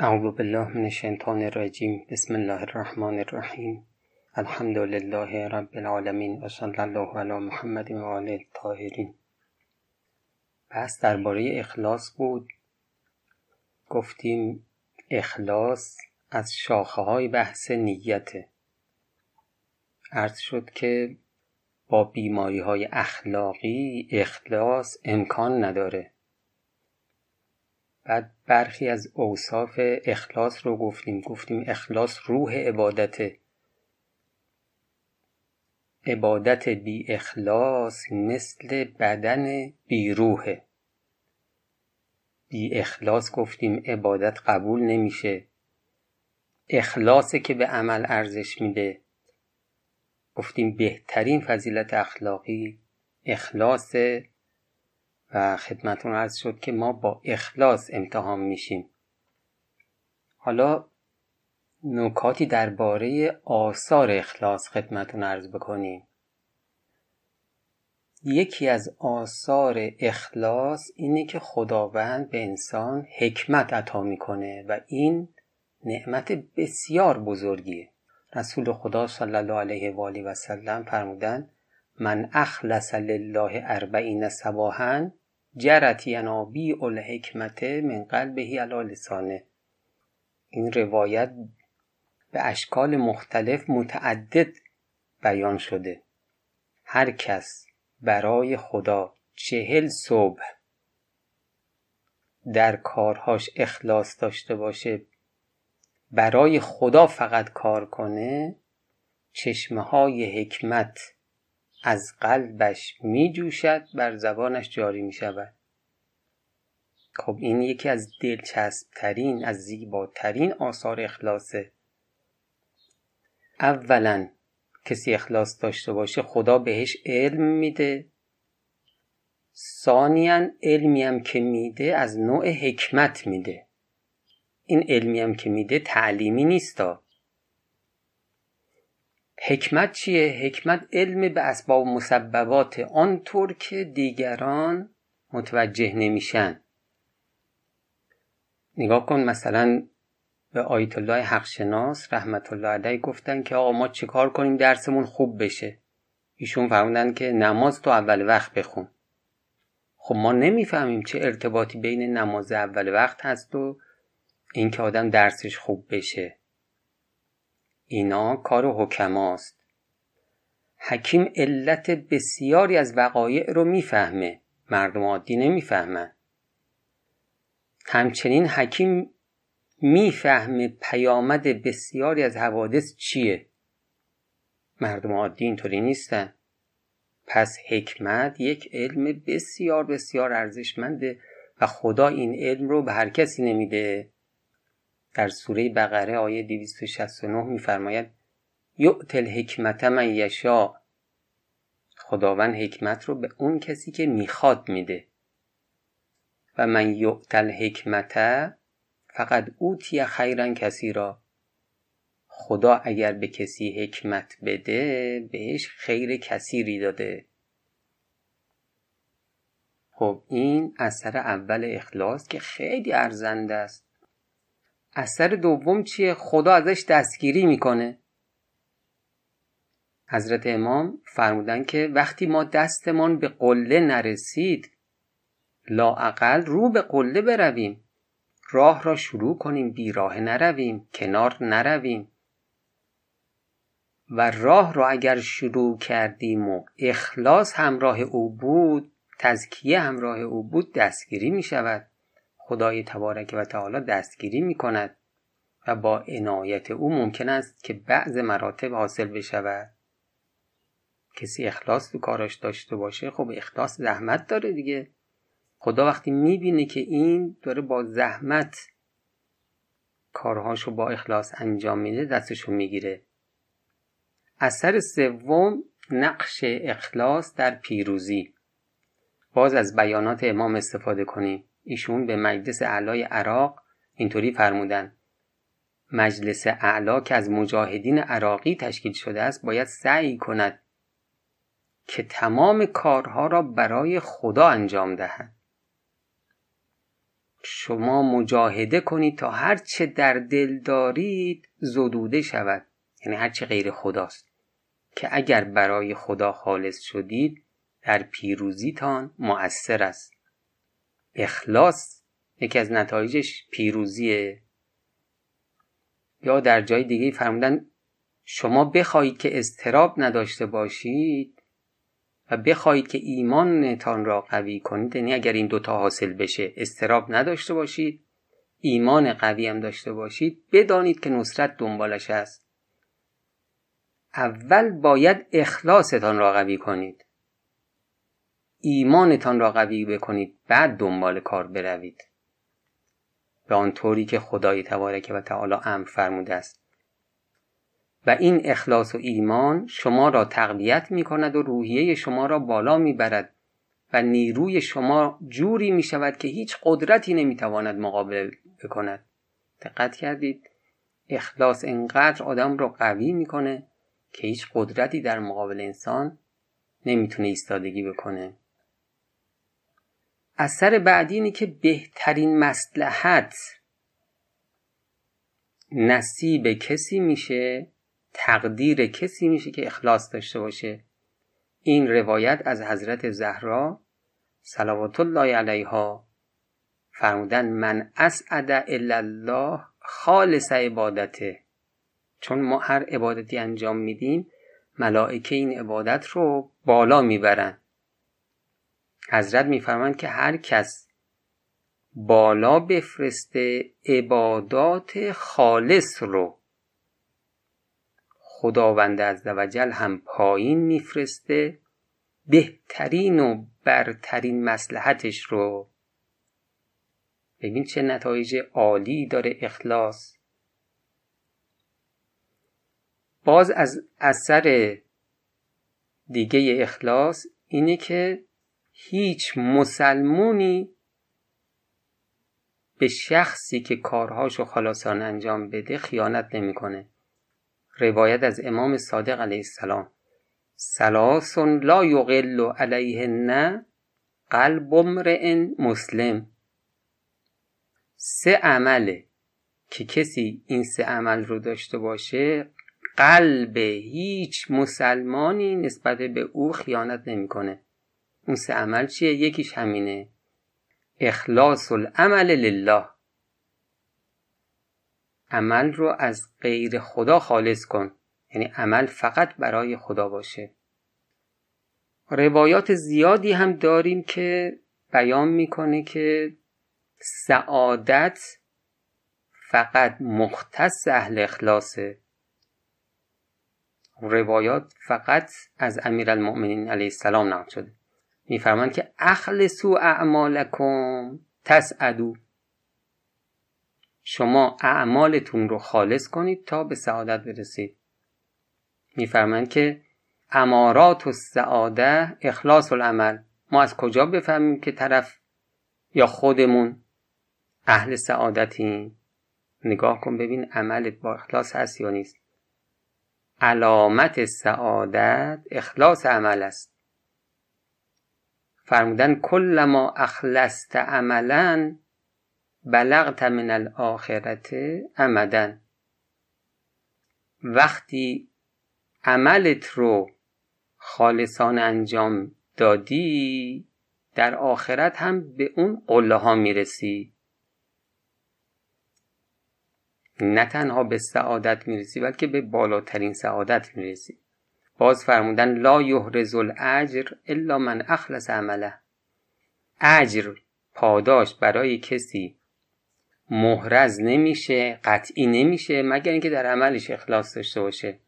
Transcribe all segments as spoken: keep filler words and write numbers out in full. اعوذ بالله من الشیطان الرجیم. بسم الله الرحمن الرحیم. الحمد لله رب العالمین و صلی الله علی محمد و آل الطاهرین. بحث درباره اخلاص بود. گفتیم اخلاص از شاخه‌های بحث نیته. عرض شد که با بیماری‌های اخلاقی اخلاص امکان نداره. بعد برخی از اوصاف اخلاص رو گفتیم. گفتیم اخلاص روح عبادته. عبادت بی اخلاص مثل بدن بی روحه. بی اخلاص گفتیم عبادت قبول نمیشه. اخلاصه که به عمل ارزش میده. گفتیم بهترین فضیلت اخلاقی اخلاصه و خدمتون عرض شد که ما با اخلاص امتحان میشیم. حالا نکاتی درباره آثار اخلاص خدمتون عرض بکنیم. یکی از آثار اخلاص اینه که خداوند به انسان حکمت عطا میکنه و این نعمت بسیار بزرگیه. رسول خدا صلی الله علیه و آله و سلم فرمودن من اخلص لله اربعین صباحا جرت ینابیع الحکمت من قلبه علی لسانه. این روایت به اشکال مختلف متعدد بیان شده. هر کس برای خدا چهل صبح در کارهاش اخلاص داشته باشه، برای خدا فقط کار کنه، چشمه‌های حکمت از قلبش می جوشد، بر زبانش جاری می شود. خب این یکی از دلچسبترین، از زیباترین آثار اخلاصه. اولا کسی اخلاص داشته باشه خدا بهش علم میده. ثانیاً علمی هم که میده از نوع حکمت میده. این علمی هم که میده تعلیمی نیستا. حکمت چیه؟ حکمت علم به اسباب و مسببات، آنطور که دیگران متوجه نمیشن. نگاه کن مثلا به آیت الله حقشناس رحمت الله علیه گفتن که آقا ما چه کار کنیم درسمون خوب بشه؟ ایشون فرمودن که نماز تو اول وقت بخون. خب ما نمیفهمیم چه ارتباطی بین نماز اول وقت هست و این که آدم درسش خوب بشه. اینا کار حکماست. حکیم علت بسیاری از وقایع رو میفهمه، مردم عادی نمیفهمن. همچنین حکیم میفهمه پیامد بسیاری از حوادث چیه. مردم عادی اینطوری نیستن. پس حکمت یک علم بسیار بسیار ارزشمنده و خدا این علم رو به هر کسی نمیده. در سوره بقره آیه دویست و شصت و نه میفرماید یؤتی الحکمت من یشاء. خداوند حکمت رو به اون کسی که میخواد میده. و من یؤتی الحکمت فقد اوتی خیرا کثیرا. خدا اگر به کسی حکمت بده بهش خیر کثیری داده. خب این اثر اول اخلاص که خیلی ارزنده است. اثر دوم چیه؟ خدا ازش دستگیری میکنه. حضرت امام فرمودن که وقتی ما دستمان به قله نرسید لااقل رو به قله برویم. راه را شروع کنیم، بی راه نرویم، کنار نرویم. و راه را اگر شروع کردیم و اخلاص همراه او بود، تزکیه همراه او بود، دستگیری می شود. خدای تبارک و تعالی دستگیری می کند و با عنایت او ممکن است که بعض مراتب حاصل بشود. کسی اخلاص تو کارش داشته باشه، خب اخلاص زحمت داره دیگه. خدا وقتی می بینه که این داره با زحمت کارهاشو با اخلاص انجام میده، دستشو می گیره. اثر سوم نقش اخلاص در پیروزی. باز از بیانات امام استفاده کنیم. ایشون به مجلس اعلای عراق اینطوری فرمودن مجلس اعلا که از مجاهدین عراقی تشکیل شده است باید سعی کند که تمام کارها را برای خدا انجام دهد. شما مجاهده کنید تا هر چه در دل دارید زدوده شود، یعنی هر چه غیر خداست، که اگر برای خدا خالص شدید در پیروزیتان مؤثر است. اخلاص یکی از نتایجش پیروزیه. یا در جای دیگه فرمودن شما بخواهید که اضطراب نداشته باشید و بخواهید که ایمانتان را قوی کنید، یعنی اگر این دوتا حاصل بشه، اضطراب نداشته باشید، ایمان قوی هم داشته باشید، بدانید که نصرت دنبالش است. اول باید اخلاصتان را قوی کنید، ایمانتان را قوی بکنید، بعد دنبال کار بروید به آن طوری که خدای تبارک و تعالی امر فرموده است. و این اخلاص و ایمان شما را تقویت می کند و روحیه شما را بالا می برد و نیروی شما جوری می شود که هیچ قدرتی نمی تواند مقابله بکند. دقت کردید؟ اخلاص انقدر آدم را قوی می کنه که هیچ قدرتی در مقابل انسان نمی تونه ایستادگی بکنه. اثر بعدی اینه که بهترین مصلحت نصیب کسی میشه، تقدیر کسی میشه که اخلاص داشته باشه. این روایت از حضرت زهرا صلوات الله علیها، فرمودن من اسعد الا الله خالص عبادته. چون ما هر عبادتی انجام میدیم ملائکه این عبادت رو بالا میبرن. حضرت میفرمایند که هر کس بالا بفرسته عبادات خالص رو، خداوند عزوجل هم پایین میفرسته بهترین و برترین مصلحتش رو. ببین چه نتایج عالی داره اخلاص. باز از اثر دیگه اخلاص اینه که هیچ مسلمونی به شخصی که کارهاشو خالصانه انجام بده خیانت نمیکنه. روایت از امام صادق علیه السلام، ثلاث لا یقل علیهن قلب امرئ مسلم، سه عمله که کسی این سه عمل رو داشته باشه قلب هیچ مسلمانی نسبت به او خیانت نمیکنه. اون سه عمل چیه؟ یکیش همینه، اخلاص العمل لله، عمل رو از غیر خدا خالص کن، یعنی عمل فقط برای خدا باشه. روایات زیادی هم داریم که بیان میکنه که سعادت فقط مختص اهل اخلاصه. روایات فقط از امیرالمؤمنین علیه السلام نقل شده. میفرمان که اخلصوا اعمالکم تسعدوا، شما اعمالتون رو خالص کنید تا به سعادت برسید. میفرمان که امارات السعاده اخلاص العمل. ما از کجا بفهمیم که طرف یا خودمون اهل سعادتیم؟ نگاه کن ببین عملت با اخلاص هست یا نیست. علامت سعادت اخلاص عمل است. فرمودن کلما اخلصت عملا بلغت من الاخرت امدا، وقتی عملت رو خالصانه انجام دادی در آخرت هم به اون قله ها میرسی. نه تنها به سعادت میرسی بلکه به بالاترین سعادت میرسی. باز فرمودن لا یحرز الاجر الا من اخلص عمله، اجر پاداش برای کسی محرز نمیشه، قطعی نمیشه مگر اینکه در عملش اخلاص داشته باشه.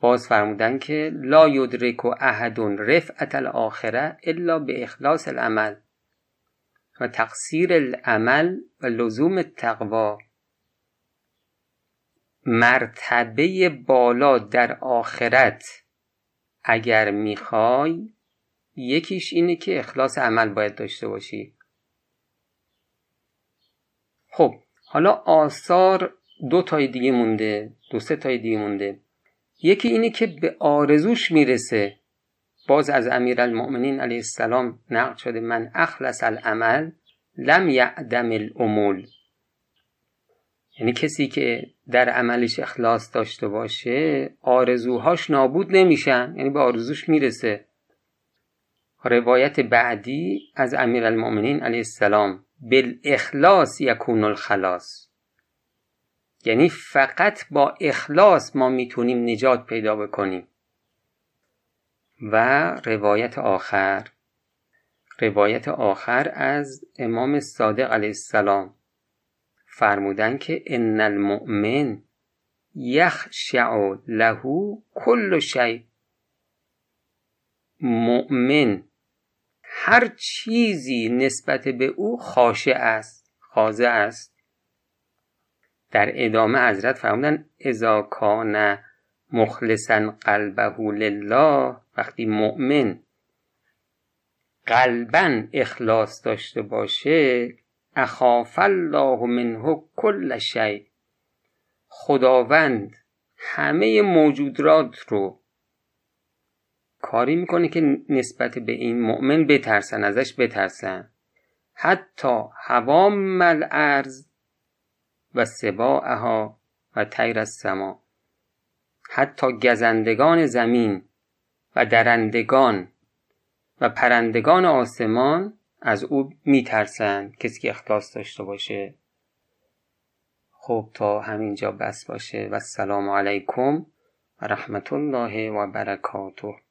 باز فرمودن که لا یدرک احد رفعت الاخره الا به اخلاص العمل و تقصیر العمل و لزوم التقوا، مرتبه بالا در آخرت اگر میخوای یکیش اینه که اخلاص عمل باید داشته باشی. خب حالا آثار دو تای دیگه مونده، دو سه تای دیگه مونده. یکی اینه که به آرزوش میرسه. باز از امیرالمؤمنین علیه السلام نقل شده من اخلص العمل لم یعدم الامول، یعنی کسی که در عملش اخلاص داشته باشه آرزوهاش نابود نمیشن، یعنی به آرزوش میرسه. روایت بعدی از امیرالمؤمنین علیه السلام، بالاخلاص یکون الخلاص، یعنی فقط با اخلاص ما میتونیم نجات پیدا بکنیم. و روایت آخر، روایت آخر از امام صادق علیه السلام، فرمودن که ان المؤمن یخشع له کل شی، مؤمن هر چیزی نسبت به او خاشع است، خاضع است. در ادامه حضرت فرمودن اذا کان مخلصا قلبه لله، وقتی مؤمن قلباً اخلاص داشته باشه، اخاف الله منه کل شی، خداوند همه موجودات رو کاری میکنه که نسبت به این مؤمن بترسن، ازش بترسن، حتی حوام الارض و سباعها و طیر السما، حتی گزندگان زمین و درندگان و پرندگان آسمان از او میترسند، کسی که اخلاص داشته باشه. خب تا همینجا بس باشه. و السلام علیکم و رحمت الله و برکاته.